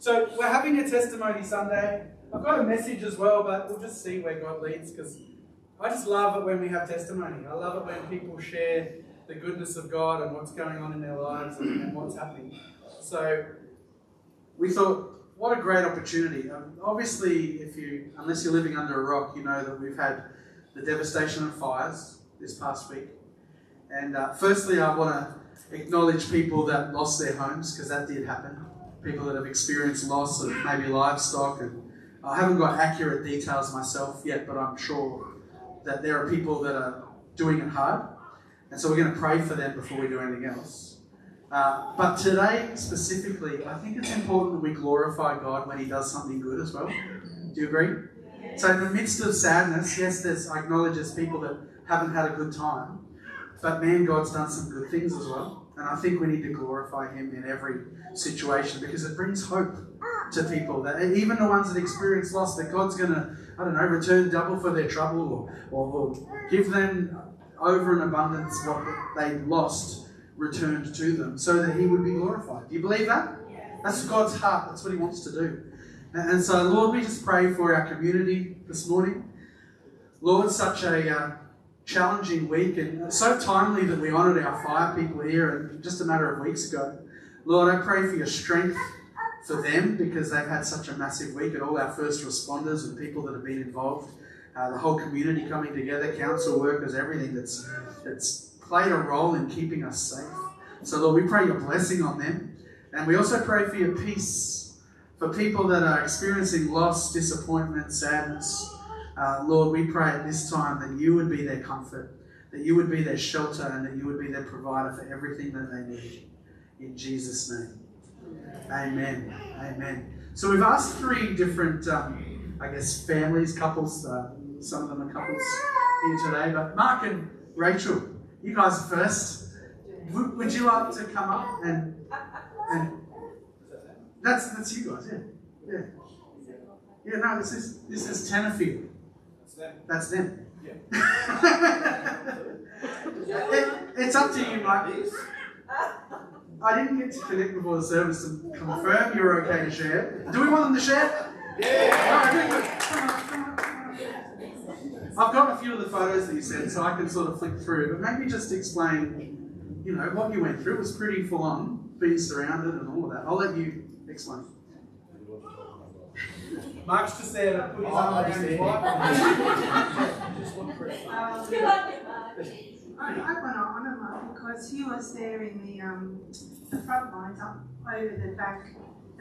So we're having a testimony Sunday. I've got a message as well, but we'll just see where God leads, because I just love it when we have testimony. I love it when people share the goodness of God and what's going on in their lives and what's happening. So we thought, what a great opportunity. Obviously, unless you're living under a rock, you know that we've had the devastation of fires this past week. And firstly, I want to acknowledge people that lost their homes, because that did happen. People that have experienced loss of maybe livestock. And I haven't got accurate details myself yet, but I'm sure that there are people that are doing it hard. And so we're going to pray for them before we do anything else. But today, specifically, I think it's important that we glorify God when He does something good as well. Do you agree? So in the midst of sadness, yes, I acknowledge there's people that haven't had a good time. But man, God's done some good things as well. And I think we need to glorify Him in every situation, because it brings hope to people, that even the ones that experience loss, that God's going to, I don't know, return double for their trouble, or give them over in abundance what they lost returned to them, so that He would be glorified. Do you believe that? Yes. That's God's heart. That's what He wants to do. And so, Lord, we just pray for our community this morning. Lord, such a challenging week, and so timely that we honoured our fire people here just a matter of weeks ago. Lord, I pray for your strength for them, because they've had such a massive week, and all our first responders and people that have been involved, the whole community coming together, council workers, everything that's played a role in keeping us safe. So Lord, we pray your blessing on them. And we also pray for your peace, for people that are experiencing loss, disappointment, sadness. Lord, we pray at this time that you would be their comfort, that you would be their shelter, and that you would be their provider for everything that they need. In Jesus' name. Amen. Amen. So we've asked three different, I guess, families, couples. Some of them are couples here today, but Mark and Rachel, you guys are first. Would you like to come up and that's you guys, yeah. Yeah, no, this is Tenterfield. That's them. Yeah. It's up to you, Mike. I didn't get to connect before the service to confirm you're okay to share. Do we want them to share? Yeah. All right, come on. I've got a few of the photos that you sent, so I can sort of flick through, but maybe just explain, you know, what you went through. It was pretty full on, being surrounded and all of that. I'll let you explain. Mark's just there to put his arm around his wife. I went on, Mark, because he was there in the front lines, up over the back,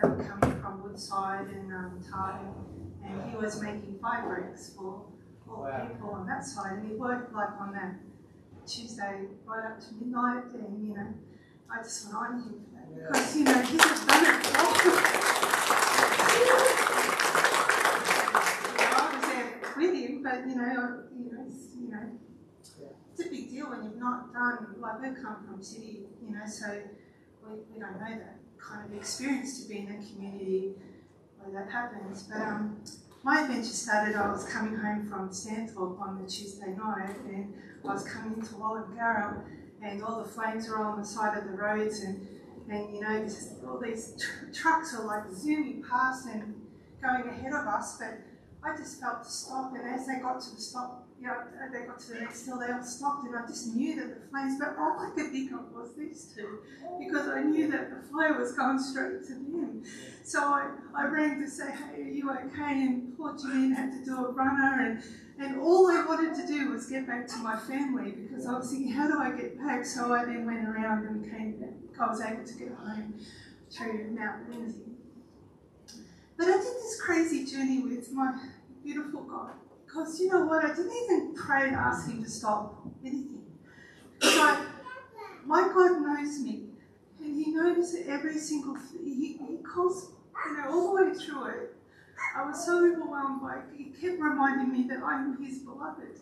that were coming from Woodside and Tardew, and he was making fireworks for people on that side, and he worked like on that Tuesday right up to midnight, and you know, I just went on him for that, because you know, he has done it before. I was there with him, but you know, it's a big deal when you've not done, like we've come from city, you know, so we don't know that kind of experience to be in a community where that happens, but my adventure started, I was coming home from Stanthorpe on the Tuesday night, and I was coming into Wallangarra, and all the flames were on the side of the roads, and you know, all these trucks were like zooming past and going ahead of us, but I just felt to stop, and as they got to the stop, you know, they got to the next hill, they all stopped, and I just knew that the flames, but all I could think of was these two, because I knew that the fire was going straight to them. So I rang to say, hey, are you okay? And poor Janine had to do a runner, and all I wanted to do was get back to my family, because I was thinking, how do I get back? So I then went around and came back. I was able to get home through Mount Lindsay. But I did this crazy journey with my beautiful God. Because you know what, I didn't even pray to ask him to stop anything. But my God knows me, and he knows every single thing. He calls, you know, all the way through it. I was so overwhelmed by it. He kept reminding me that I'm his beloved.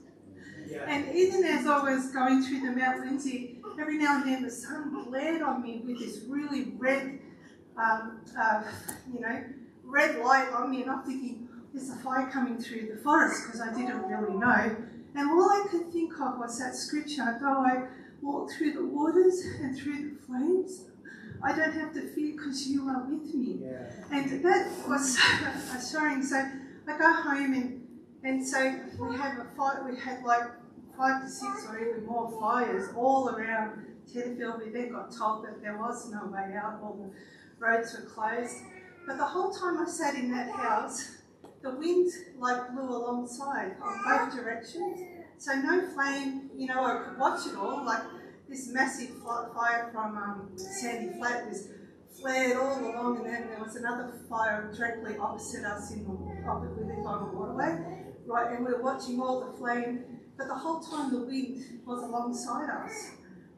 Yeah. And even as I was going through the Mount Lindsay, every now and then the sun glared on me with this really red, red light on me, and I'm thinking, there's a fire coming through the forest, because I didn't really know. And all I could think of was that scripture, though I walk through the waters and through the flames, I don't have to fear because you are with me. Yeah. And that was so assuring. So I go home and so we have a fight. We had like 5 to 6 or even more fires all around Tenterfield. We then got told that there was no way out. All the roads were closed. But the whole time I sat in that house, the wind like blew alongside on both directions. So no flame, you know, I could watch it all. Like this massive fire from Sandy Flat was flared all along, and then there was another fire directly opposite us in the waterway. Right, and we were watching all the flame, but the whole time the wind was alongside us.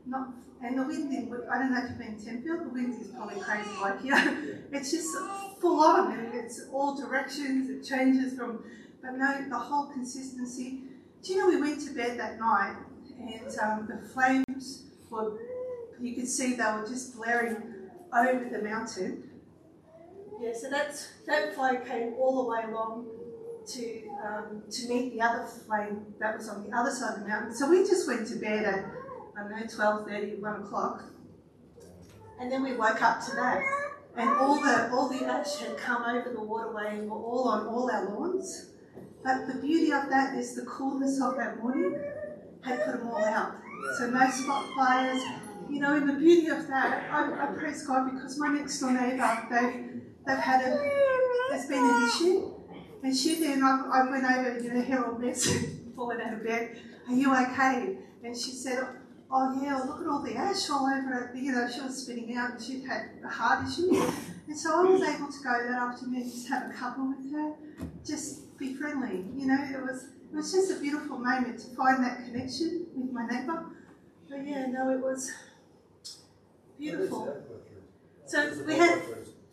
Not, and the wind in, I don't know if you've been in Tenterfield, the wind is probably crazy like here. Yeah, it's just full on, and it's all directions, it changes from, but no, the whole consistency. Do you know, we went to bed that night, and the flames were, you could see they were just blaring over the mountain. Yeah, so that flame came all the way along to meet the other flame that was on the other side of the mountain. So we just went to bed at, I don't know, 12:30, 1 o'clock, and then we woke up to that. And all the ash had come over the waterway and were all on all our lawns. But the beauty of that is the coolness of that morning had put them all out. So no spot fires. You know, in the beauty of that, I praise God because my next door neighbour, they've had there's been an issue. And she then, I went over, you know, her all messy, falling out of bed, are you okay? And she said, oh yeah, look at all the ash all over it. You know, she was spitting out and she'd had a heart issue. And so I was able to go that afternoon, just have a couple with her, just be friendly. You know, it was just a beautiful moment to find that connection with my neighbour. But yeah, no, it was beautiful. So we had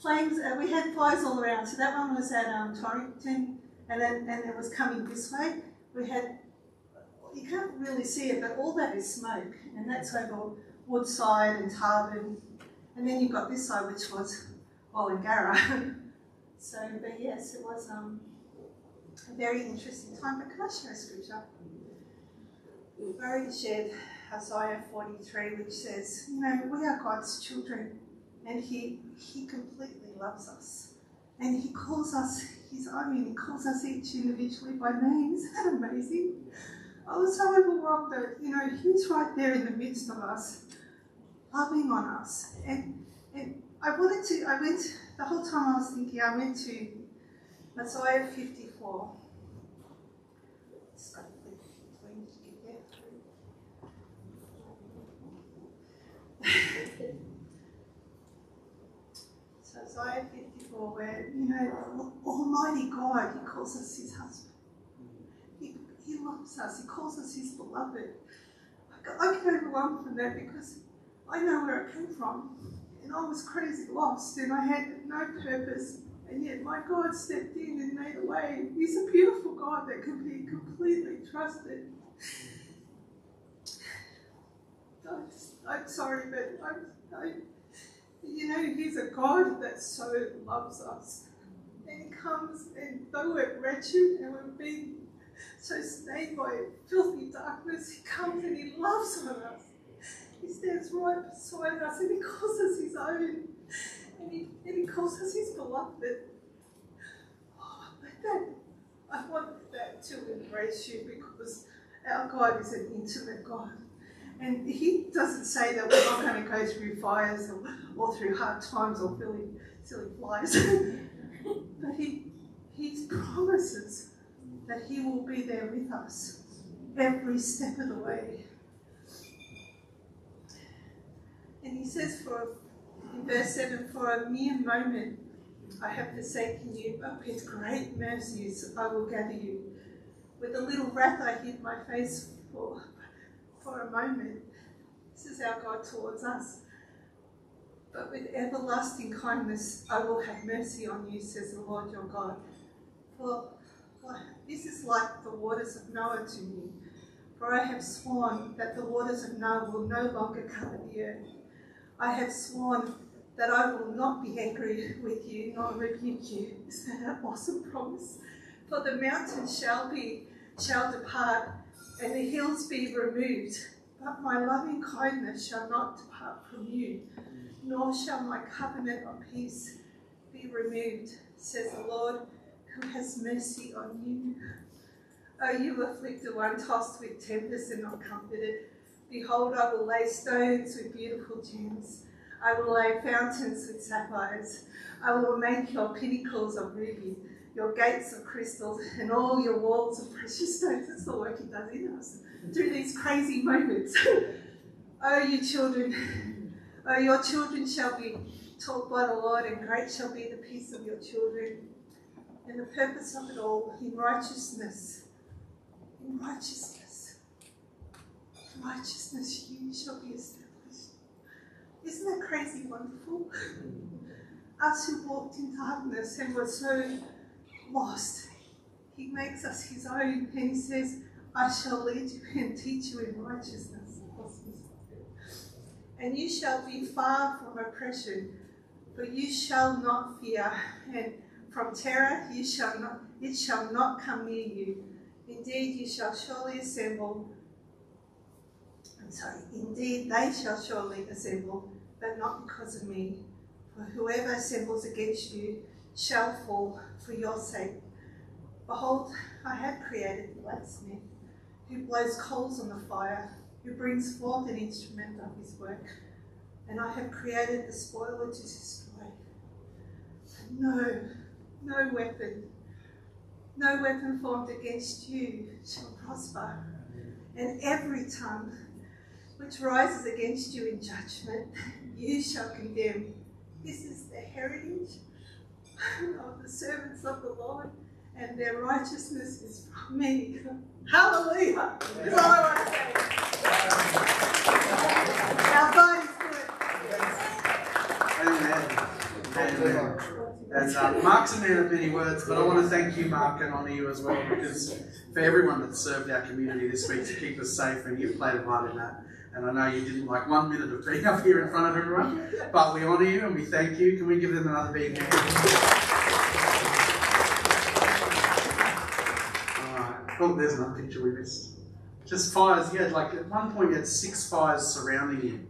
flames, we had fires all around. So that one was at Torrington, and it was coming this way. We had, you can't really see it, but all that is smoke, and that's over Woodside and Tarban. And then you've got this side, which was Wallangarra. So, but yes, it was a very interesting time. But can I share a scripture? We've already shared Isaiah 43, which says, you know, we are God's children, and He completely loves us. And He calls us His own, He calls us each individually by name. Isn't that amazing? I was so overwhelmed that, you know, He's right there in the midst of us, loving on us. And the whole time I was thinking, I went to Isaiah 54. So Isaiah 54, where, you know, Almighty God, He calls us His husband. He loves us. He calls us His beloved. I get overwhelmed from that because I know where it came from. And I was crazy lost and I had no purpose. And yet my God stepped in and made a way. He's a beautiful God that can be completely trusted. I'm sorry, but you know, He's a God that so loves us. And He comes, and though we're wretched and we've been so stained by filthy darkness, He comes and He loves on us. He stands right beside us and He calls us His own. And he calls us His beloved. Oh, but that, I want that to embrace you because our God is an intimate God. And He doesn't say that we're not going to go through fires or through hard times or silly flies. But He promises that He will be there with us every step of the way. And He says in verse 7, for a mere moment I have forsaken you, but with great mercies I will gather you. With a little wrath I hid my face for a moment. This is our God towards us. But with everlasting kindness I will have mercy on you, says the Lord your God. For this is like the waters of Noah to me, for I have sworn that the waters of Noah will no longer cover the earth. I have sworn that I will not be angry with you, nor rebuke you. Is that an awesome promise? For the mountains shall depart, and the hills be removed, but my loving kindness shall not depart from you, nor shall my covenant of peace be removed, says the Lord, who has mercy on you. O you afflicted one, tossed with tempest and not comforted. Behold, I will lay stones with beautiful gems. I will lay fountains with sapphires. I will make your pinnacles of ruby, your gates of crystals, and all your walls of precious stones. That's the work he does in us through these crazy moments. Oh, you children, oh, your children shall be taught by the Lord, and great shall be the peace of your children. And the purpose of it all, in righteousness, you shall be established. Isn't that crazy wonderful? Us who walked in darkness and were so lost, he makes us his own, and he says, I shall lead you and teach you in righteousness. And you shall be far from oppression, but you shall not fear, and from terror it shall not come near you. Indeed, you shall surely assemble. Indeed, they shall surely assemble, but not because of me. For whoever assembles against you shall fall for your sake. Behold, I have created the blacksmith, who blows coals on the fire, who brings forth an instrument of his work, and I have created the spoiler to destroy. No weapon formed against you shall prosper, and every tongue which rises against you in judgment, you shall condemn. This is the heritage of the servants of the Lord, and their righteousness is from me. Hallelujah! That's all I want to say. Our God is good. Amen. Amen. That's, Mark's a man of many words, but I want to thank you, Mark, and honour you as well, because for everyone that served our community this week to keep us safe, and you've played a part in that. And I know you didn't like 1 minute of being up here in front of everyone, but we honour you and we thank you. Can we give them another big hand? Alright, well, there's another picture we missed. Just fires, yeah, like at one point you had 6 fires surrounding you,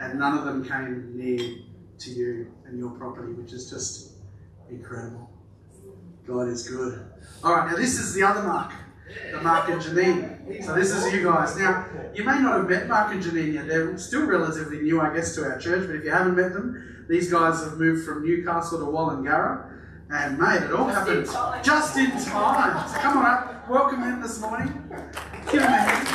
and none of them came near to you and your property, which is just incredible. God is good. Alright, now this is the other Mark. The Mark and Janine. So this is you guys. Now, you may not have met Mark and Janine yet. They're still relatively new, I guess, to our church. But if you haven't met them, these guys have moved from Newcastle to Wallangarra. And, mate, it all happened just in time. So come on up. Welcome them this morning. Give them a hand.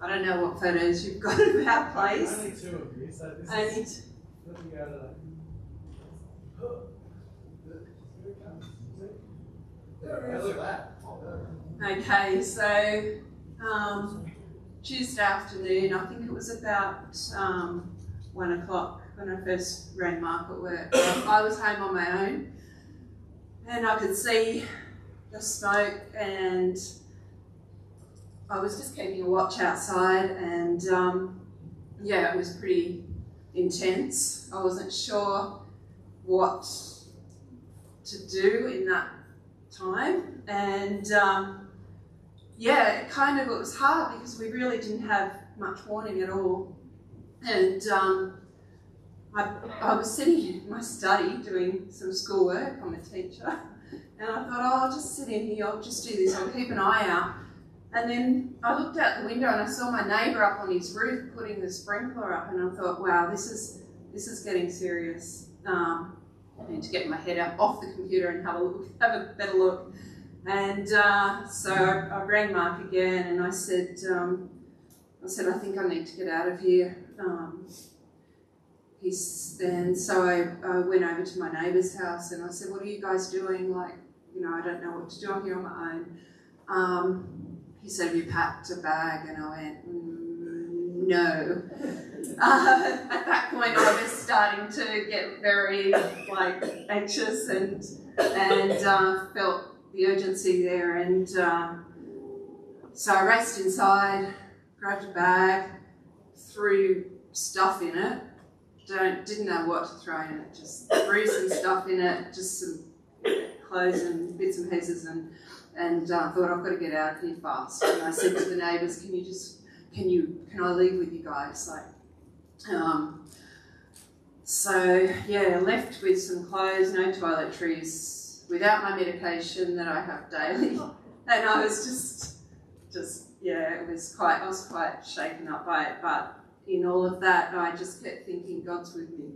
I don't know what photos you've got of our place. Only two of you, so this is... Let me go to that. Look at that. Okay, so Tuesday afternoon, I think it was about 1 o'clock when I first rang Mark at work. I was home on my own, and I could see the smoke, and I was just keeping a watch outside, and yeah, it was pretty intense. I wasn't sure what to do in that time, and yeah, it was hard because we really didn't have much warning at all. And I was sitting in my study doing some schoolwork. I'm a teacher, and I thought, oh, I'll just sit in here, I'll just do this, I'll keep an eye out. And then I looked out the window and I saw my neighbour up on his roof putting the sprinkler up, and I thought, wow, this is getting serious. I need to get my head up off the computer and have a better look. And so I rang Mark again, and I said, I think I need to get out of here. So I went over to my neighbour's house and I said, what are you guys doing? Like, you know, I don't know what to do. I'm here on my own. He said, have you packed a bag? And I went, no. At that point, I was starting to get very anxious and felt the urgency there. And so I raced inside, grabbed a bag, threw stuff in it. Didn't know what to throw in it. Just threw some stuff in it, just some clothes and bits and pieces, and and thought, I've got to get out of here fast. And I said to the neighbours, can I leave with you guys? Like, so yeah, left with some clothes, no toiletries, without my medication that I have daily, and I was just yeah, I was quite shaken up by it. But in all of that, I just kept thinking, God's with me.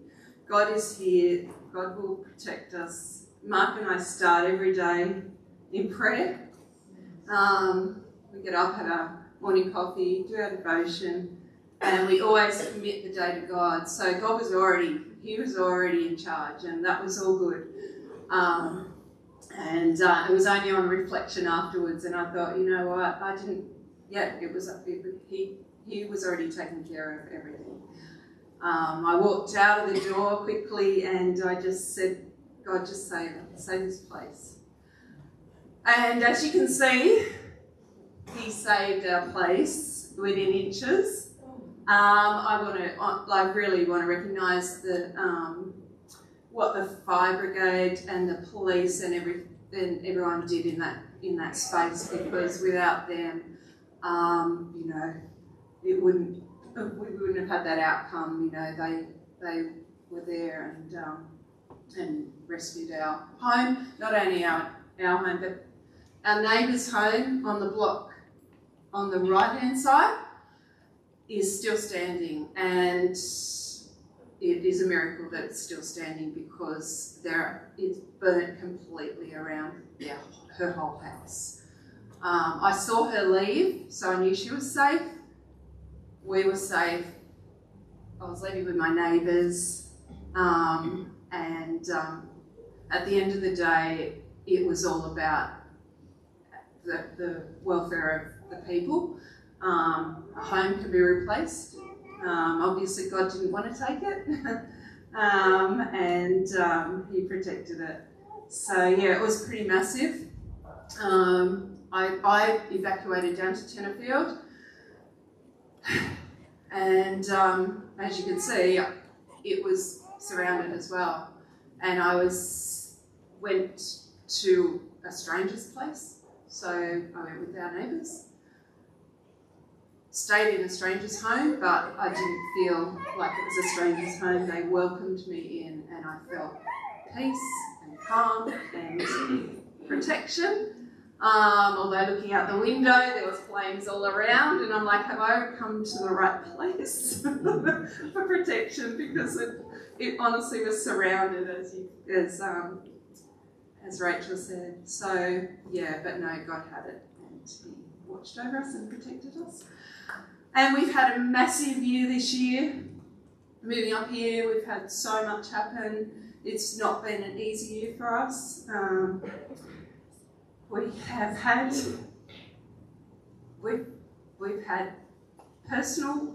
God is here. God will protect us. Mark and I start every day in prayer. We get up, have our morning coffee, do our devotion, and we always commit the day to God. So God was already, He was already in charge, and that was all good. And it was only on reflection afterwards, and I thought, you know what, I didn't, yeah, it was, he was already taking care of everything. I walked out of the door quickly and I just said, God, just save this place. And as you can see, He saved our place within inches. I want to, really want to recognise the what the fire brigade and the police and everyone did in that space, because without them, you know, we wouldn't have had that outcome. You know, they were there and rescued our home, not only our home, but our neighbour's home on the block on the right-hand side is still standing, and it is a miracle that it's still standing, because it's burnt completely around her whole house. I saw her leave, so I knew she was safe. We were safe. I was living with my neighbours, and at the end of the day, it was all about the welfare of the people. A home can be replaced. Obviously, God didn't want to take it, and He protected it. So yeah, it was pretty massive. I evacuated down to Tenterfield, and as you can see, it was surrounded as well. And I went to a stranger's place, so I went with our neighbours. Stayed in a stranger's home, but I didn't feel like it was a stranger's home. They welcomed me in, and I felt peace and calm and protection. Although looking out the window, there was flames all around, and I'm like, have I come to the right place for protection? Because it honestly was surrounded, as Rachel said. So yeah, but no, God had it, and He watched over us and protected us. And we've had a massive year this year. Moving up here, we've had so much happen. It's not been an easy year for us. We've had personal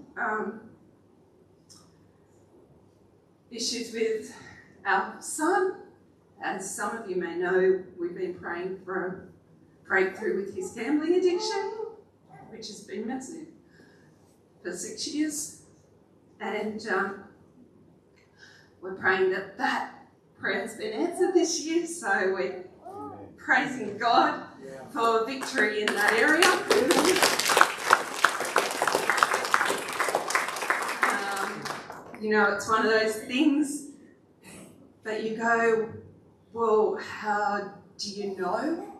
issues with our son. As some of you may know, we've been praying for a breakthrough with his gambling addiction, which has been massive, for 6 years, and we're praying that prayer has been answered this year, so we're praising God for victory in that area. You know, it's one of those things that you go, well, how do you know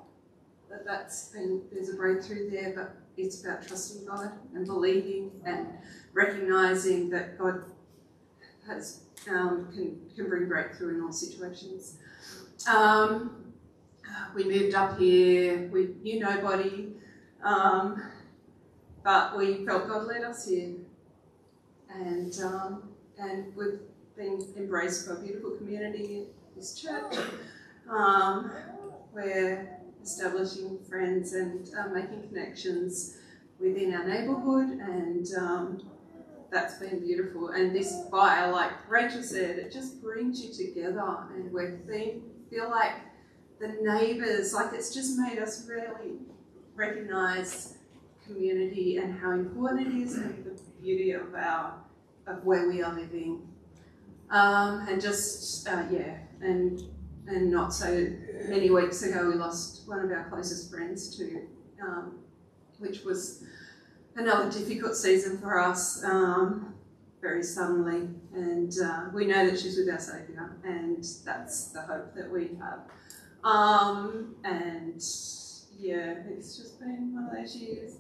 that there's a breakthrough there? But it's about trusting God and believing and recognising that God has can bring breakthrough in all situations. We moved up here, we knew nobody, but we felt God led us here, and we've been embraced by a beautiful community in this church. We're establishing friends and making connections within our neighbourhood, and that's been beautiful. And this fire, like Rachel said, it just brings you together, and we feel like the neighbours, like it's just made us really recognise community and how important it is, and the beauty of where we are living, and just yeah, and and not so many weeks ago we lost one of our closest friends too, which was another difficult season for us, very suddenly, and we know that she's with our Saviour, and that's the hope that we have. And yeah, it's just been one of those years,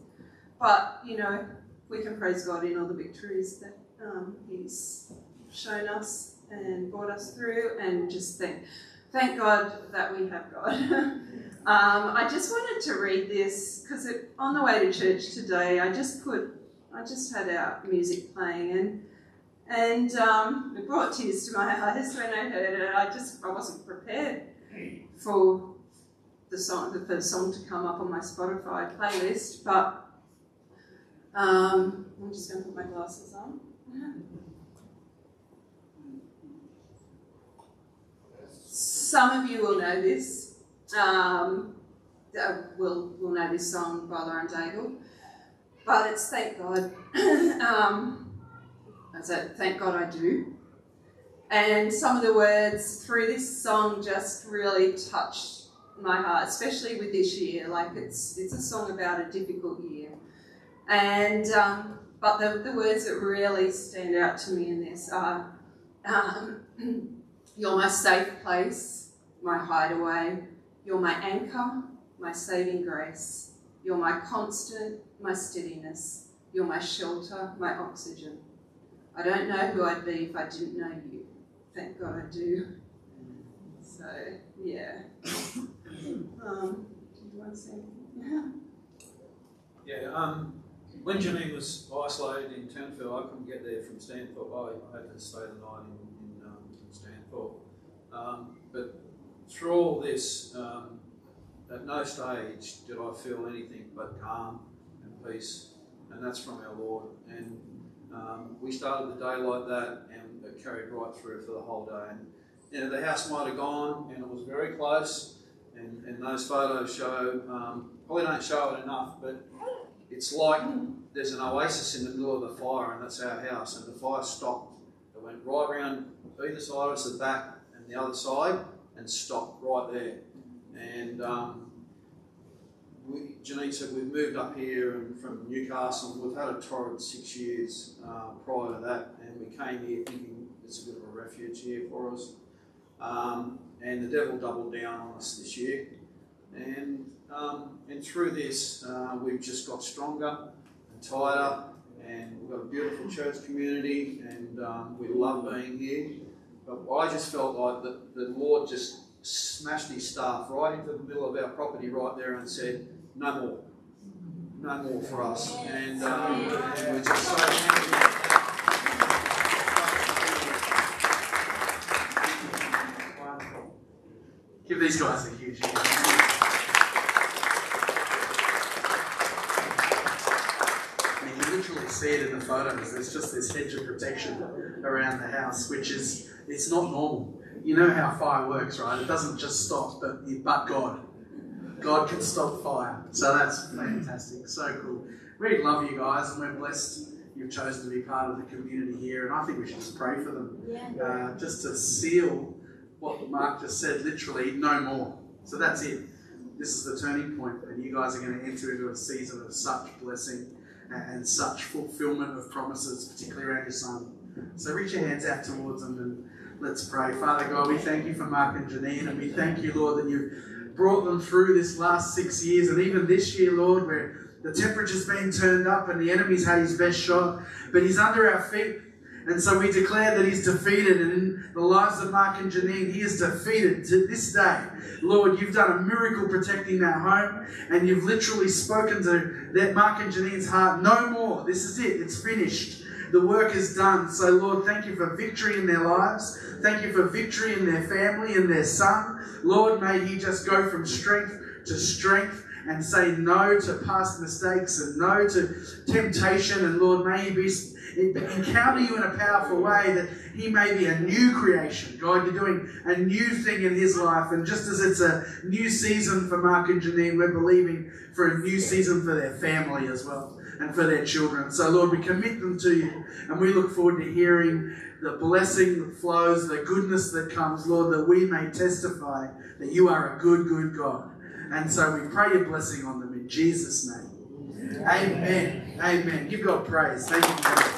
but you know, we can praise God in all the victories that He's shown us and brought us through, and just thank God that we have God. I just wanted to read this because on the way to church today, I just had our music playing, and it brought tears to my eyes when I heard it. I wasn't prepared for the first song to come up on my Spotify playlist, but I'm just going to put my glasses on. Some of you will know this. Will know this song by Lauren Daigle, but it's Thank God. I said, thank God I do. And some of the words through this song just really touched my heart, especially with this year. Like it's a song about a difficult year, and but the words that really stand out to me in this are, "You're my safe place, my hideaway. You're my anchor, my saving grace. You're my constant, my steadiness. You're my shelter, my oxygen. I don't know who I'd be if I didn't know you. Thank God I do." So yeah. Do you want to say anything? Yeah. Yeah. When Janine was isolated in Tenterfield, I couldn't get there from Stanthorpe. I had to stay the night in Stanthorpe. But through all this, at no stage did I feel anything but calm and peace, and that's from our Lord. And we started the day like that, and it carried right through for the whole day. And you know, the house might have gone, and it was very close, and those photos show, probably don't show it enough, but it's like there's an oasis in the middle of the fire, and that's our house, and the fire stopped. It went right around either side of us, the back and the other side, and stopped right there. And Janine said, we've moved up here and from Newcastle. We've had a torrid 6 years prior to that, and we came here thinking it's a bit of a refuge here for us. And the devil doubled down on us this year. And through this, we've just got stronger and tighter, and we've got a beautiful church community, and we love being here. But I just felt like the Lord just smashed his staff right into the middle of our property right there and said, no more for us. And we're just so happy. Give these guys a huge hand. I mean, you literally see it in the photos. There's just this hedge of protection around the house, which is, it's not normal. You know how fire works, right? It doesn't just stop, but God. God can stop fire. So that's fantastic. So cool. Really love you guys, and we're blessed you've chosen to be part of the community here, and I think we should just pray for them. Yeah. Just to seal what Mark just said, literally, no more. So that's it. This is the turning point, and you guys are going to enter into a season of such blessing and such fulfillment of promises, particularly around your son. So reach your hands out towards them and let's pray. Father God, we thank you for Mark and Janine, and we thank you, Lord, that you've brought them through this last 6 years, and even this year, Lord, where the temperature's been turned up and the enemy's had his best shot, but he's under our feet. And so we declare that he's defeated, and in the lives of Mark and Janine, he is defeated to this day. Lord, you've done a miracle protecting that home, and you've literally spoken to that Mark and Janine's heart, no more. This is it. It's finished. The work is done. So, Lord, thank you for victory in their lives. Thank you for victory in their family and their son. Lord, may he just go from strength to strength, and say no to past mistakes and no to temptation. And Lord, may he encounter you in a powerful way that he may be a new creation. God, you're doing a new thing in his life. And just as it's a new season for Mark and Janine, we're believing for a new season for their family as well. and for their children. So, Lord, we commit them to you, and we look forward to hearing the blessing that flows, the goodness that comes, Lord, that we may testify that you are a good, good God. And so we pray your blessing on them in Jesus' name. Amen. Amen. Give God praise. Thank you, God.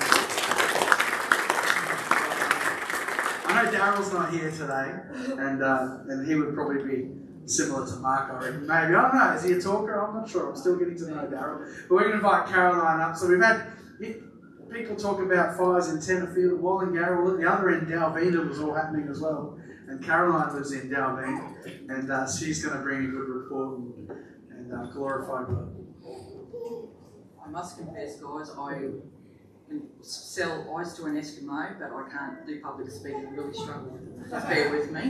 I know Daryl's not here today, and he would probably be similar to Mark, I reckon. Maybe. I don't know. Is he a talker? I'm not sure. I'm still getting to know Daryl. But we're going to invite Caroline up. So we've had people talk about fires in Tenterfield, Wallangarra. Well, at the other end, Dalvina was all happening as well. And Caroline lives in Dalvina, and she's going to bring a good report and glorify God. I must confess, guys, I sell ice to an Eskimo, but I can't do public speaking. Really struggle. Just bear with me.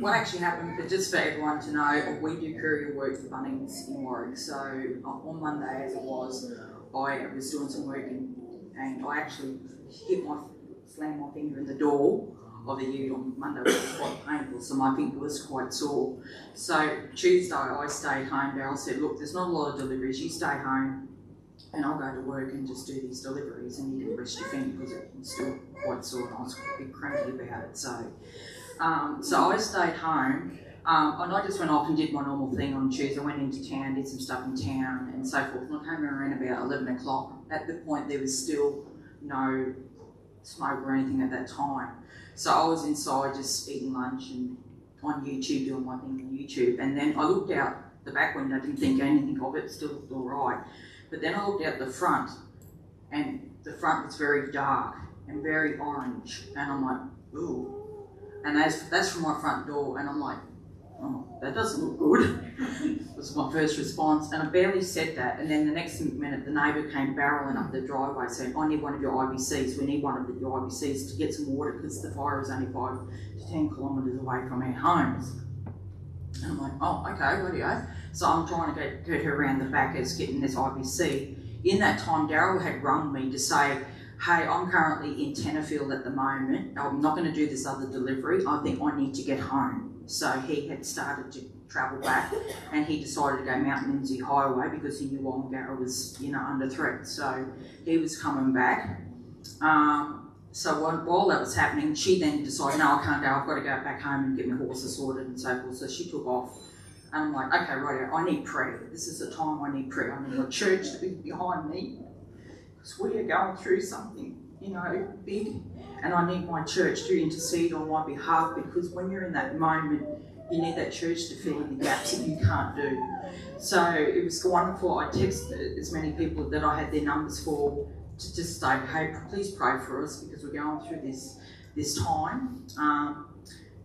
What actually happened, but just for everyone to know, we do courier work for Bunnings in Warwick. So on Monday, as it was, I was doing some work and I actually slammed my finger in the door of the ute on Monday, which was quite painful. So my finger was quite sore. So Tuesday, I stayed home. Darryl said, "Look, there's not a lot of deliveries. You stay home, and I'll go to work and just do these deliveries, and you can rest your finger because it was still quite sore and I was a bit cranky about it." So I stayed home and I just went off and did my normal thing on Tuesday. I went into town, did some stuff in town and so forth. And I came around about 11 o'clock. At the point there was still no smoke or anything at that time. So I was inside just eating lunch and on YouTube, doing my thing on YouTube. And then I looked out the back window, didn't think anything of it, still looked all right. But then I looked out the front, and the front was very dark and very orange, and I'm like, ooh. And that's from my front door, and I'm like, oh, that doesn't look good. Was my first response, and I barely said that. And then the next minute, the neighbour came barrelling up the driveway saying, "I need one of your IBCs, we need one of your IBCs to get some water because the fire is only 5 to 10 kilometres away from our homes." And I'm like, oh, okay, what do you? So I'm trying to get her around the back as getting this IBC. In that time, Darryl had rung me to say, "Hey, I'm currently in Tenterfield at the moment. I'm not going to do this other delivery. I think I need to get home." So he had started to travel back, and he decided to go Mount Lindsay Highway because he knew Wallangarra was, under threat. So he was coming back. So while that was happening, she then decided, "No, I can't go, I've got to go back home and get my horses sorted and so forth." So she took off. And I'm like, okay, right, I need prayer. This is the time I need prayer. I need a church to be behind me because we are going through something, big. And I need my church to intercede on my behalf because when you're in that moment, you need that church to fill in the gaps that you can't do. So it was wonderful. I texted as many people that I had their numbers for to just say, "Hey, please pray for us because we're going through this time."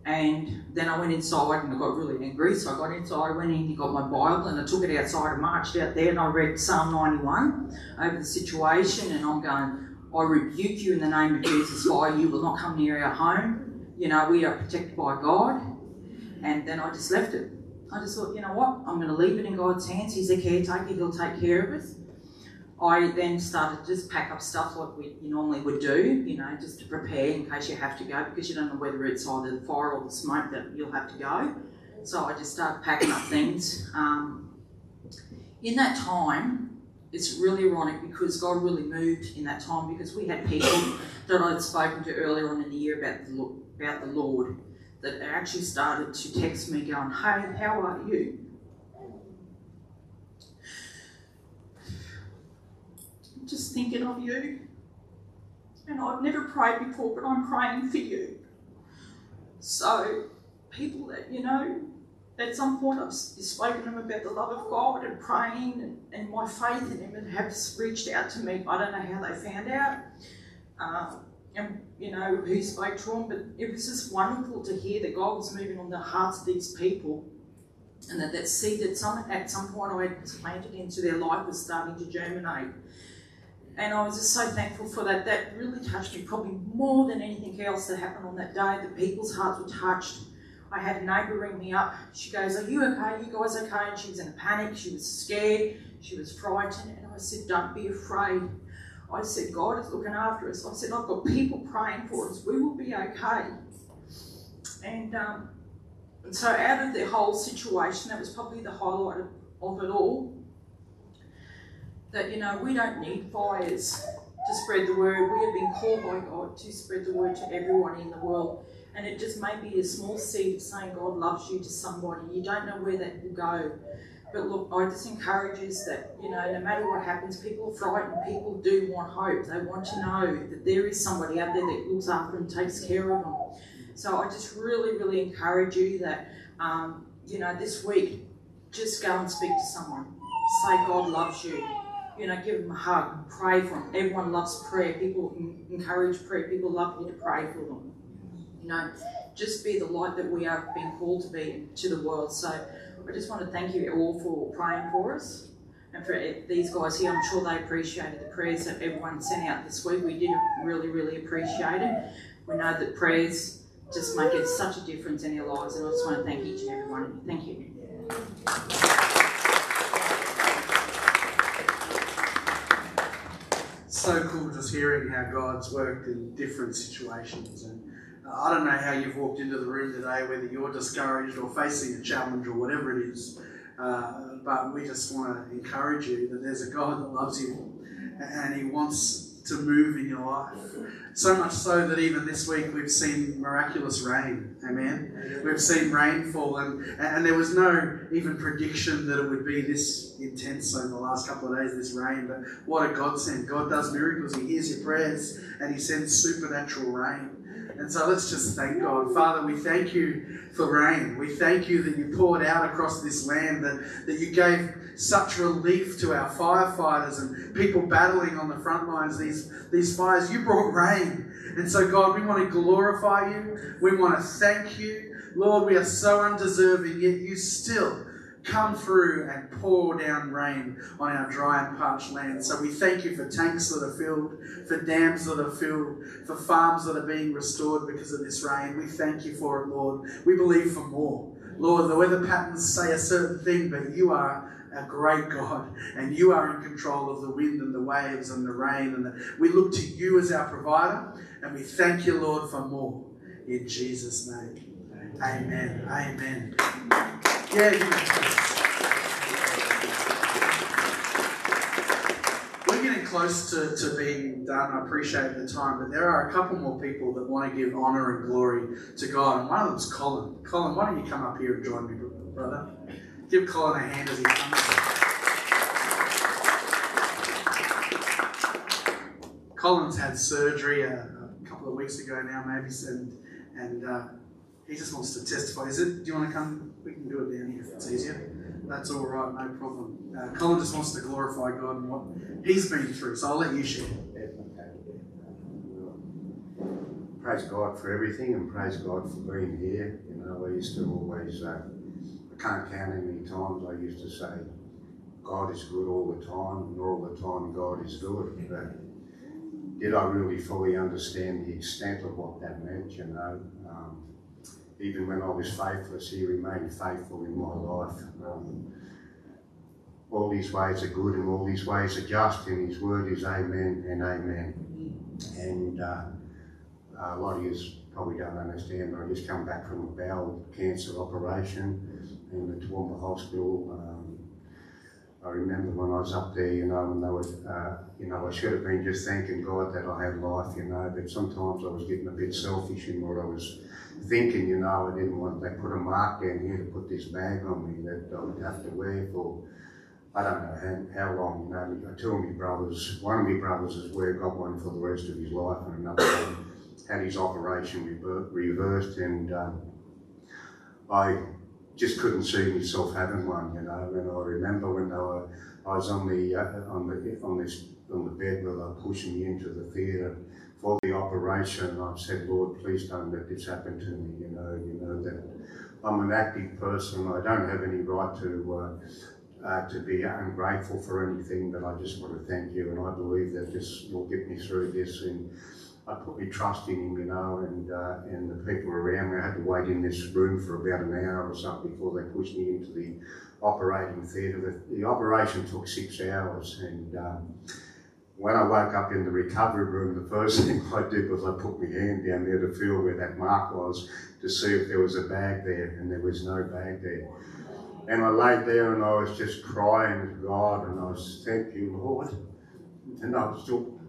And then I went inside and I got really angry. So I got inside, went in and got my Bible and I took it outside and marched out there and I read Psalm 91 over the situation and I'm going, "I rebuke you in the name of Jesus, fire. You will not come near our home. We are protected by God." And then I just left it. I just thought, you know what? I'm going to leave it in God's hands. He's a caretaker. He'll take care of us. I then started to just pack up stuff like you normally would do, just to prepare in case you have to go because you don't know whether it's either the fire or the smoke that you'll have to go. So I just started packing up things. In that time, it's really ironic because God really moved in that time because we had people that I had spoken to earlier on in the year about the Lord that actually started to text me going, "Hey, how are you?" Just thinking of you, and I've never prayed before, but I'm praying for you. So people that, at some point I've spoken to them about the love of God and praying and my faith in him and have reached out to me. I don't know how they found out and who spoke to them, but it was just wonderful to hear that God was moving on the hearts of these people and that seed that at some point I had planted into their life was starting to germinate. And I was just so thankful for that. That really touched me probably more than anything else that happened on that day. The people's hearts were touched. I had a neighbour ring me up. She goes, "Are you okay? You guys okay?" And she was in a panic. She was scared. She was frightened. And I said, "Don't be afraid." I said, "God is looking after us." I said, "I've got people praying for us. We will be okay." And so out of the whole situation, that was probably the highlight of it all. that, you know, we don't need fires to spread the word. We have been called by God to spread the word to everyone in the world. And it just may be a small seed saying God loves you to somebody. You don't know where that will go. But look, I just encourage us that, you know, no matter what happens, people are frightened. People do want hope. They want to know that there is somebody out there that looks after them, takes care of them. So I just really, really encourage you that, you know, this week, just go and speak to someone. Say God loves you. You know, give them a hug. Pray for them. Everyone loves prayer. People encourage prayer. People love you to pray for them. You know, just be the light that we are being called to be to the world. So I just want to thank you all for praying for us. And for these guys here, I'm sure they appreciated the prayers that everyone sent out this week. We did really, really appreciate it. We know that prayers just make it such a difference in our lives. And I just want to thank each and every one of you. Thank you. So cool just hearing how God's worked in different situations, and I don't know how you've walked into the room today, whether you're discouraged or facing a challenge or whatever it is, but we just want to encourage you that there's a God that loves you and He wants to move in your life. So much so that even this week we've seen miraculous rain. Amen. We've seen rainfall, and there was no even prediction that it would be this intense over the last couple of days, this rain. But what a godsend. God does miracles. He hears your prayers and He sends supernatural rain. And so let's just thank God. Father, we thank you for rain. We thank you that you poured out across this land, that you gave such relief to our firefighters and people battling on the front lines, these fires. You brought rain. And so, God, we want to glorify you. We want to thank you. Lord, we are so undeserving, yet you still come through and pour down rain on our dry and parched land. So we thank you for tanks that are filled, for dams that are filled, for farms that are being restored because of this rain. We thank you for it, Lord. We believe for more. Lord, the weather patterns say a certain thing, but you are a great God, and you are in control of the wind and the waves and the rain. And we look to you as our provider, and we thank you, Lord, for more. In Jesus' name. Amen. Amen. We're getting close to being done. I appreciate the time, but there are a couple more people that want to give honour and glory to God, and one of them's Colin. Colin, why don't you come up here and join me, brother? Give Colin a hand as he comes. Colin's had surgery a couple of weeks ago now, maybe, and he just wants to testify. Is it? Do you want to come? We can do it down here if it's easier. That's all right, no problem. Colin just wants to glorify God and what he's been through, so I'll let you share. Praise God for everything, and praise God for being here. You know, I used to always, I can't count how many times I used to say, God is good all the time, and all the time God is good. But did I really fully understand the extent of what that meant, you know? Even when I was faithless, He remained faithful in my life. All His ways are good and all His ways are just, and His word is amen and amen. And a lot of you probably don't understand, but I just come back from a bowel cancer operation in the Toowoomba Hospital. I remember when I was up there, you know, and they were, you know, I should have been just thanking God that I had life, you know, but sometimes I was getting a bit selfish in what I was thinking, you know. I didn't want, they put a mark down here to put this bag on me that I would have to wear for, I don't know how long, you know. Two of my brothers, one of my brothers has got one for the rest of his life, and another one had his operation reversed, and I just couldn't see myself having one, you know. And I remember when I was on the bed where they were pushing me into the theatre for the operation, and I said, Lord, please don't let this happen to me, you know that I'm an active person. I don't have any right to be ungrateful for anything, but I just want to thank you, and I believe that this will get me through this, and I put my trust in Him, you know, and the people around me. I had to wait in this room for about an hour or something before they pushed me into the operating theatre. The operation took 6 hours, and when I woke up in the recovery room, the first thing I did was I put my hand down there to feel where that mark was to see if there was a bag there, and there was no bag there. And I laid there and I was just crying to God and I was, thank you, Lord. And I was still...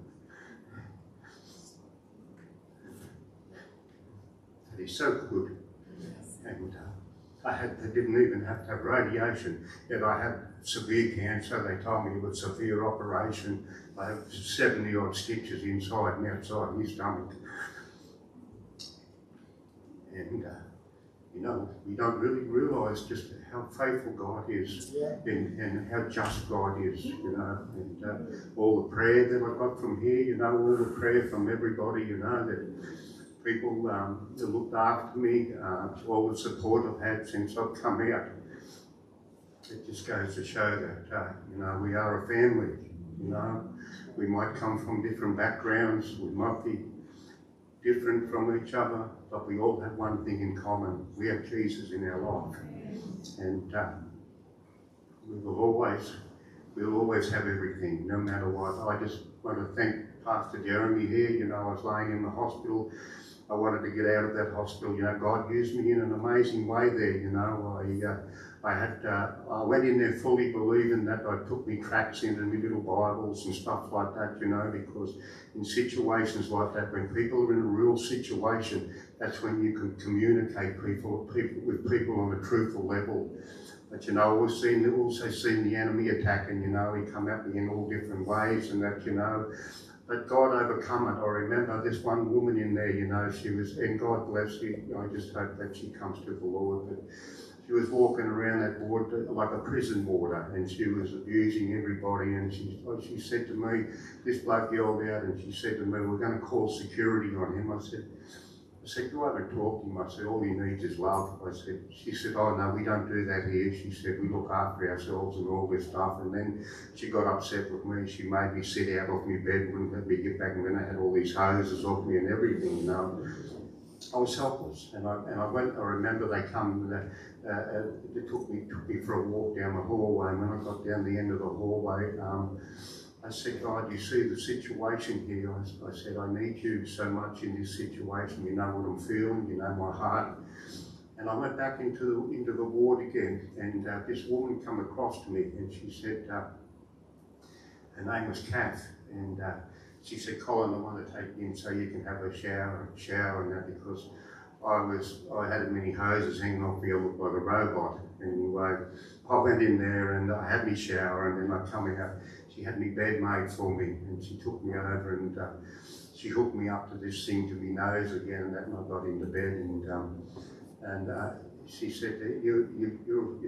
That is so good. Yes. And I didn't even have to have radiation, yet I had severe cancer. They told me it was a severe operation. I have 70 odd stitches inside and outside my stomach. And you know, we don't really realise just how faithful God is, yeah, and how just God is, you know, and all the prayer that I got from here, you know, all the prayer from everybody, you know, that people that looked after me, all the support I've had since I've come out. It just goes to show that, you know, we are a family, you know. We might come from different backgrounds, we might be different from each other, but we all have one thing in common. We have Jesus in our life. And we'll always have everything, no matter what. I just want to thank Pastor Jeremy here. You know, I was laying in the hospital. I wanted to get out of that hospital. You know, God used me in an amazing way there, you know. I went in there fully believing that. I took me tracts into me little Bibles and stuff like that, you know, because in situations like that, when people are in a real situation, that's when you can communicate with people on a truthful level. But you know, I've also seen the enemy attacking, you know, he come at me in all different ways and that, you know. But God overcome it. I remember this one woman in there, you know, she was, and God bless her, I just hope that she comes to the Lord. But she was walking around that ward like a prison warder, and she was abusing everybody. And she said to me, this bloke yelled out, and she said to me, we're going to call security on him. I said, you haven't talked to him. I said, all he needs is love. I said, she said, oh no, we don't do that here. She said, we look after ourselves and all this stuff. And then she got upset with me. She made me sit out of my bed, wouldn't let me get back. And then I had all these hoses off me and everything, you know. I was helpless. And I went, I remember they come, they took me for a walk down the hallway. And when I got down the end of the hallway, I said, God, you see the situation here. I said, I need you so much in this situation. You know what I'm feeling, you know my heart. And I went back into the ward again, and this woman come across to me, and she said, her name was Kath, and she said, Colin, I want to take you in so you can have a shower and that, because I had many hoses hanging off me. I looked like a robot. Anyway, I went in there and I had me shower, and then I come out. She had me bed made for me, and she took me over, and she hooked me up to this thing to me nose again, and that, and I got into bed, and she said, you're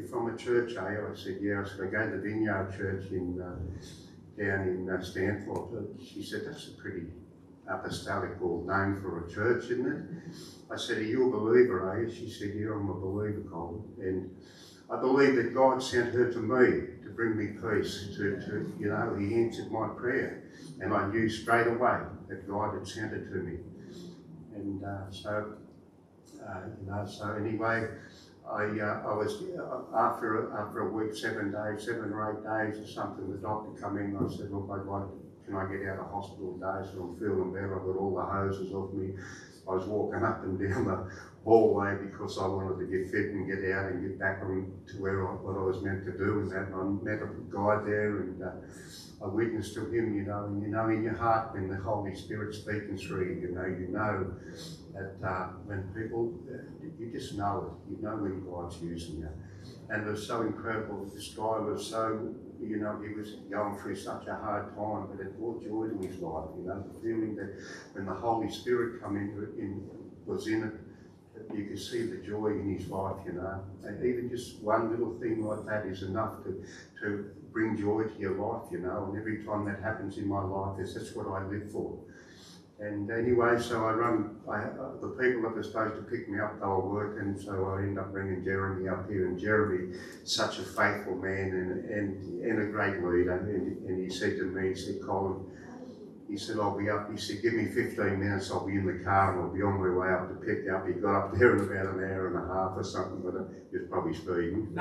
from a church, eh? I said, yeah. I said, I go to the Vineyard Church down in Stanford. She said, that's a pretty apostolic name for a church, isn't it? I said, are you a believer, eh? She said, yeah, I'm a believer, Colin. And I believe that God sent her to me to bring me peace, to you know, he answered my prayer. And I knew straight away that God had sent it to me. And anyway, I was after a week, 7 or 8 days or something, the doctor come in, and I said, look, I'd like, can I get out of hospital today? So I'm feeling better, I've got all the hoses off me. I was walking up and down the hallway because I wanted to get fit and get out and get back on to what I was meant to do, and that. And I met a guy there, and I witnessed to him, you know. And you know in your heart when the Holy Spirit's speaking through you, you know that when people, you just know it, you know when God's using you. And it was so incredible. This guy was so, you know, he was going through such a hard time, but it brought joy to his life, you know, the feeling that when the Holy Spirit come was in it, that you could see the joy in his life, you know. And even just one little thing like that is enough to bring joy to your life, you know. And every time that happens in my life, that's what I live for. And anyway, so the people that were supposed to pick me up, they were working, so I ended up bringing Jeremy up here. And Jeremy, such a faithful man and a great leader. And he said to me, he said, Colin, he said, I'll be up. He said, give me 15 minutes, I'll be in the car and I'll be on my way up to pick up. He got up there in about an hour and a half or something, but he was probably speeding.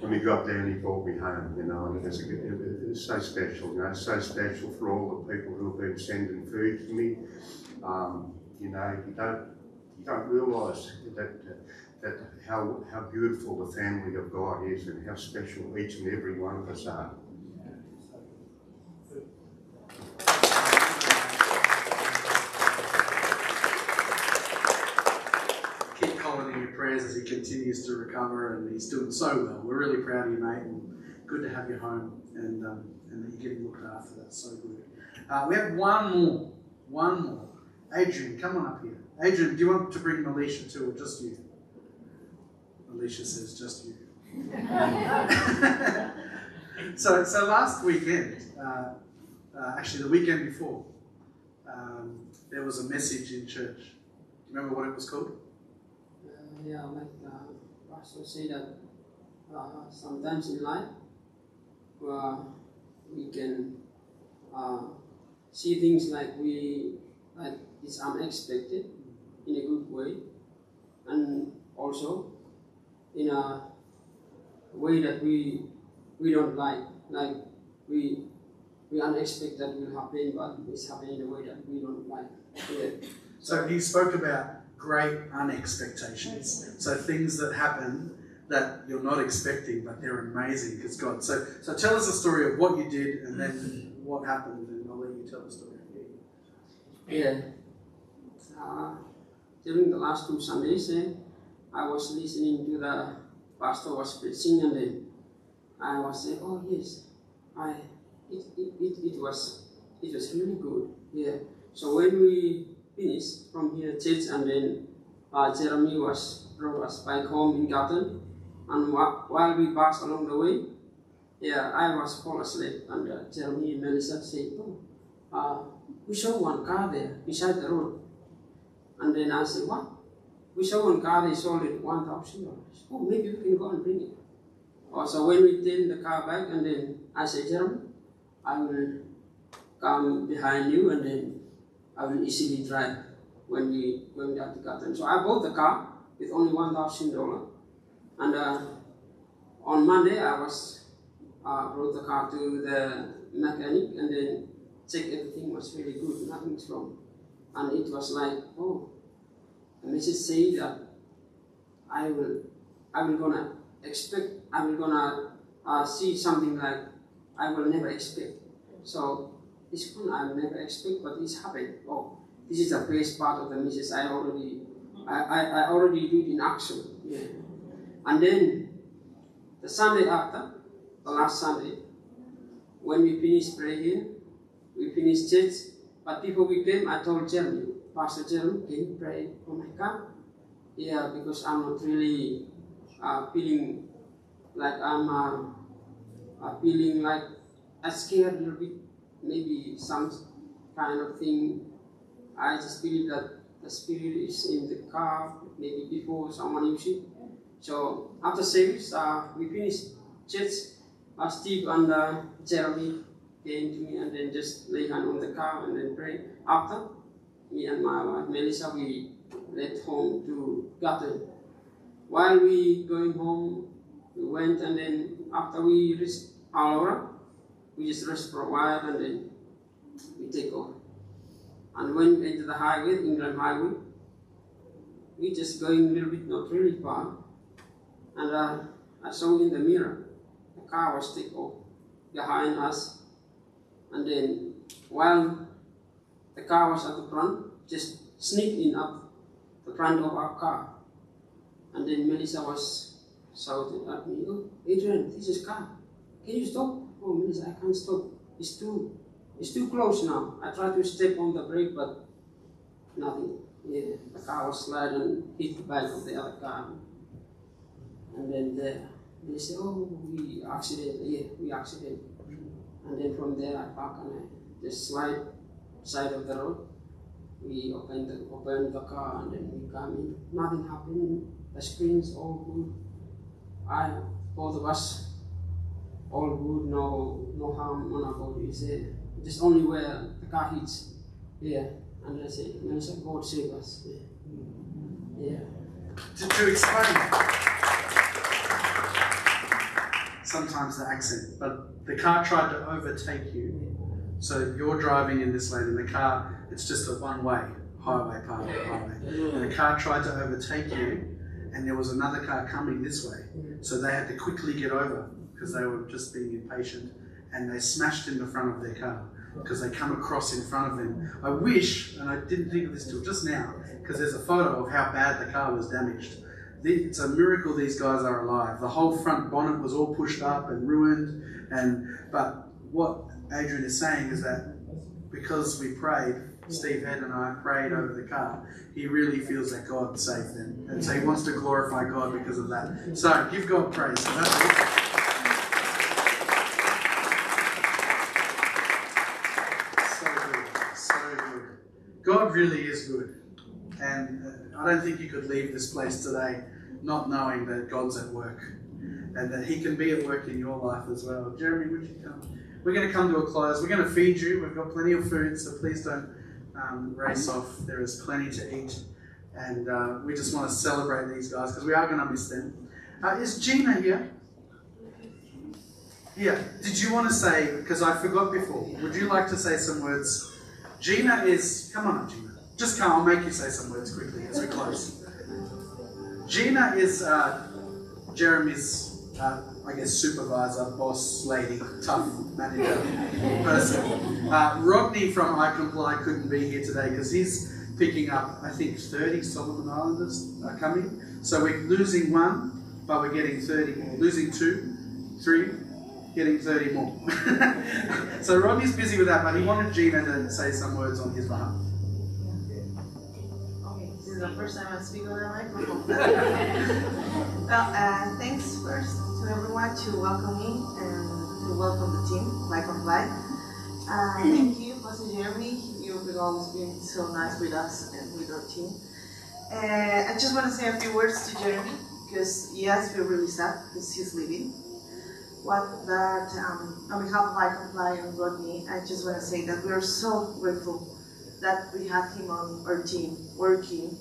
When he got there and he brought me home, you know, and it was so special, you know, so special for all the people who have been sending food to me. You know, you don't realise that that how beautiful the family of God is and how special each and every one of us are. Keep Colin in your prayers as he continues to recover, and he's doing so well. We're really proud of you, mate, and good to have you home, and that you're getting looked after. That's so good. We have one more. Adrian, come on up here. Adrian, do you want to bring Melissa too, or just you? Melissa says just you. So last weekend, actually the weekend before, there was a message in church. Do you remember what it was called? Yeah, I met Pastor said that sometimes in life we can see things like it's unexpected in a good way, and also in a way that we don't like we unexpect that will happen, but it's happening in a way that we don't like. Yeah. So he spoke about great unexpectations. So things that happen that you're not expecting, but they're amazing because God. So tell us the story of what you did and then what happened, and I'll let you tell the story. Yeah. During the last two Sundays, I was listening to the pastor was preaching, and then I was saying, "Oh yes, it was really good." Yeah. So when we finished from here church, and then Jeremy was brought us back home in garden, and while we passed along the way, yeah, I was fall asleep, and Jeremy and Melissa said, "Oh, we saw one car there beside the road." And then I said, "What? We saw one car, they sold it $1,000. Oh, maybe we can go and bring it." So when we turned the car back, and then I said, "Jeremy, I will come behind you, and then I will easily drive when we going down the garden." So I bought the car with only $1,000, and on Monday I was brought the car to the mechanic, and then check everything was really good, nothing's wrong. And it was like, oh, the message said that I will gonna see something like I will never expect. So it's good, I will never expect, but it's happened. Oh, this is the best part of the message. I already did in action. Yeah. And then the Sunday after, the last Sunday, when we finished prayer here, we finished church, but before we came, I told Jeremy, "Pastor Jeremy, can you pray for my car? Yeah, because I'm not really feeling like I'm feeling like I scared a little bit, maybe some kind of thing. I just believe that the spirit is in the car, maybe before someone used it." So after service, we finished church. Steve and Jeremy came to me, and then just lay hand on the car and then pray. After, me and my wife Melissa, we left home to garden. While we going home, we went, and then after we reached Alora, we just rest for a while, and then we take off. And when we enter the highway, England Highway, we just going a little bit, not really far. And I saw in the mirror, the car was take off behind us. And then, while the car was at the front, just sneaking up the front of our car. And then Melissa was shouting at me, "Oh, Adrian, this is car. Can you stop?" "Oh, Melissa, I can't stop. It's too close now." I tried to step on the brake, but nothing. Yeah, the car was sliding and hit the back of the other car. And then they said, "Oh, we accident. Yeah, we accident." And then from there, I park and I just slide side of the road. We opened the car, and then we come in. Nothing happened. The screen's all good. Both of us, all good. No harm on our bodies. Just only where the car hits. Yeah. And I say, "Minister, God save us." Yeah. Yeah. To explain. Sometimes the accident, but the car tried to overtake you. So you're driving in this lane, and the car, it's just a one-way highway, part of the highway. And the car tried to overtake you, and there was another car coming this way. So they had to quickly get over because they were just being impatient, and they smashed in the front of their car because they come across in front of them. I wish, and I didn't think of this till just now, because there's a photo of how bad the car was damaged. It's a miracle these guys are alive. The whole front bonnet was all pushed up and ruined. But what Adrian is saying is that because we prayed, Steve Head and I prayed over the car, he really feels that God saved them. And so he wants to glorify God because of that. So give God praise. So that's it. God really is good, and I don't think you could leave this place today not knowing that God's at work and that he can be at work in your life as well. Jeremy, would you come? We're going to come to a close. We're going to feed you. We've got plenty of food, so please don't race off. There is plenty to eat, and we just want to celebrate these guys because we are going to miss them. Is Gina here? Yeah. Did you want to say, because I forgot before, would you like to say some words? Gina is, come on Gina, just come, I'll make you say some words quickly as we close. Gina is Jeremy's, I guess, supervisor, boss, lady, tough manager person. Rodney from MyComply couldn't be here today because he's picking up, I think, 30 Solomon Islanders are coming. So we're losing one, but we're getting 30 more. Losing two, three, getting 30 more. So Rodney's busy with that, but he wanted Gina to say some words on his behalf. Okay, this is the first time I speak on the microphone. Well, thanks first to everyone to welcome me and to welcome the team, MyComply. Thank you, Pastor Jeremy. You've always been so nice with us and with our team. I just want to say a few words to Jeremy, because yes, we're really sad because he's leaving. On behalf of MyComply and Rodney, I just want to say that we are so grateful that we have him on our team, working.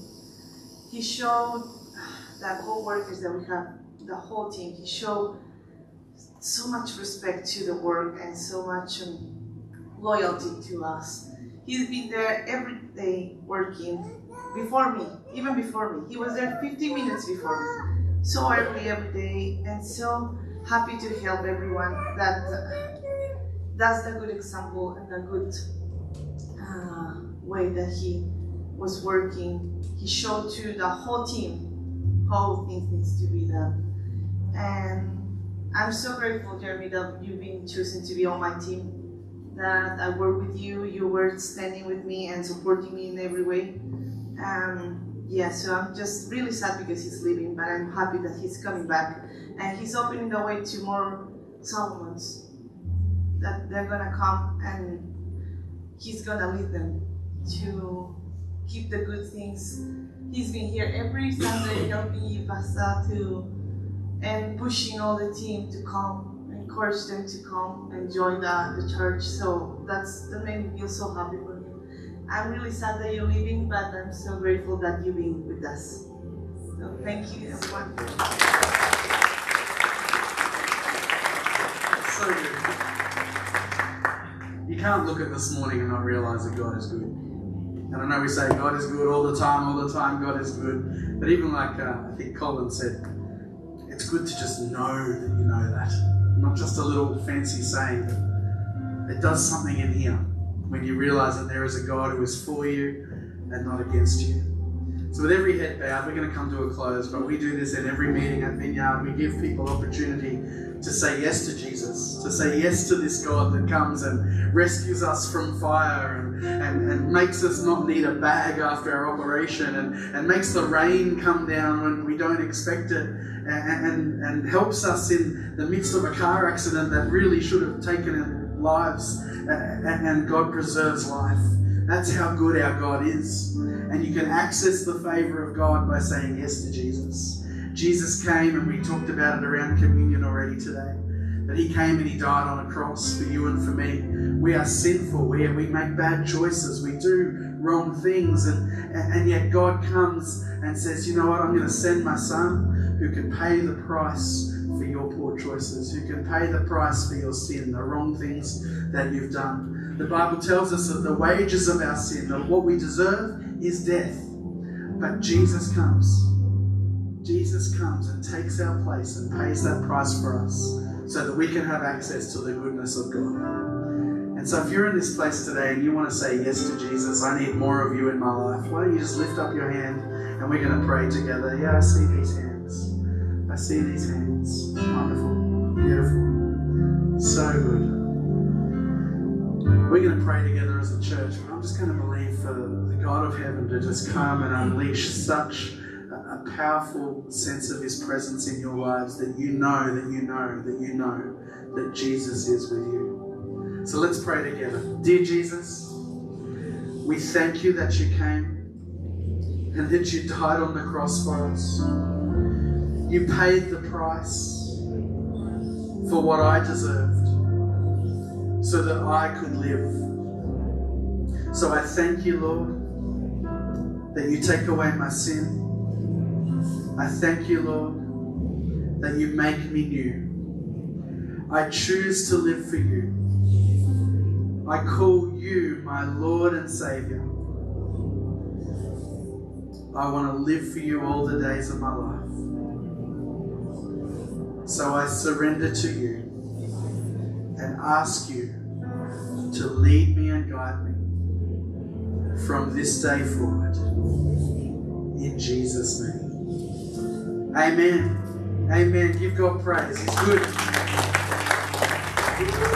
He showed the co-workers that we have, the whole team, he showed so much respect to the work and so much loyalty to us. He's been there every day working, before me, even before me. He was there 15 minutes before me, so early every day, and so happy to help everyone. That's the good example and the good way that he was working. He showed to the whole team how things needs to be done. And I'm so grateful, Jeremy, that you've been chosen to be on my team, that I work with you, you were standing with me and supporting me in every way. Yeah, so I'm just really sad because he's leaving, but I'm happy that he's coming back. And he's opening the way to more Solomons that they're gonna come, and he's gonna lead them to keep the good things. He's been here every Sunday helping Vasa and pushing all the team to come, encourage them to come and join the church. So that made me feel so happy for him. I'm really sad that you're leaving, but I'm so grateful that you've been with us. So thank you, everyone. So good. You can't look at this morning and not realize that God is good. And I know we say God is good all the time, God is good. But even like I think Colin said, it's good to just know that you know that. Not just a little fancy saying, but it does something in here when you realize that there is a God who is for you and not against you. So with every head bowed, we're going to come to a close, but we do this at every meeting at Vineyard. We give people opportunity to say yes to Jesus, to say yes to this God that comes and rescues us from fire and makes us not need a bag after our operation and makes the rain come down when we don't expect it and helps us in the midst of a car accident that really should have taken lives, and God preserves life. That's how good our God is. And you can access the favor of God by saying yes to Jesus. Jesus came, and we talked about it around communion already today, that he came and he died on a cross for you and for me. We are sinful. We make bad choices. We do wrong things. And yet God comes and says, you know what, I'm going to send my son who can pay the price for your poor choices, who can pay the price for your sin, the wrong things that you've done. The Bible tells us that the wages of our sin, of what we deserve, is death. But Jesus comes Jesus comes and takes our place and pays that price for us so that we can have access to the goodness of God. And so if you're in this place today and you want to say yes to Jesus, I need more of you in my life, why don't you just lift up your hand and we're going to pray together. Yeah, I see these hands. I see these hands. Wonderful. Beautiful. So good. We're going to pray together as a church. I'm just going to believe for the God of heaven to just come and unleash such a powerful sense of his presence in your lives that you know, that you know, that you know that Jesus is with you. So let's pray together. Dear Jesus, we thank you that you came and that you died on the cross for us. You paid the price for what I deserved so that I could live. So I thank you, Lord, that you take away my sin. I thank you, Lord, that you make me new. I choose to live for you. I call you my Lord and Savior. I want to live for you all the days of my life. So I surrender to you and ask you to lead me and guide me from this day forward. In Jesus' name. Amen. Amen. Give God praise. He's good.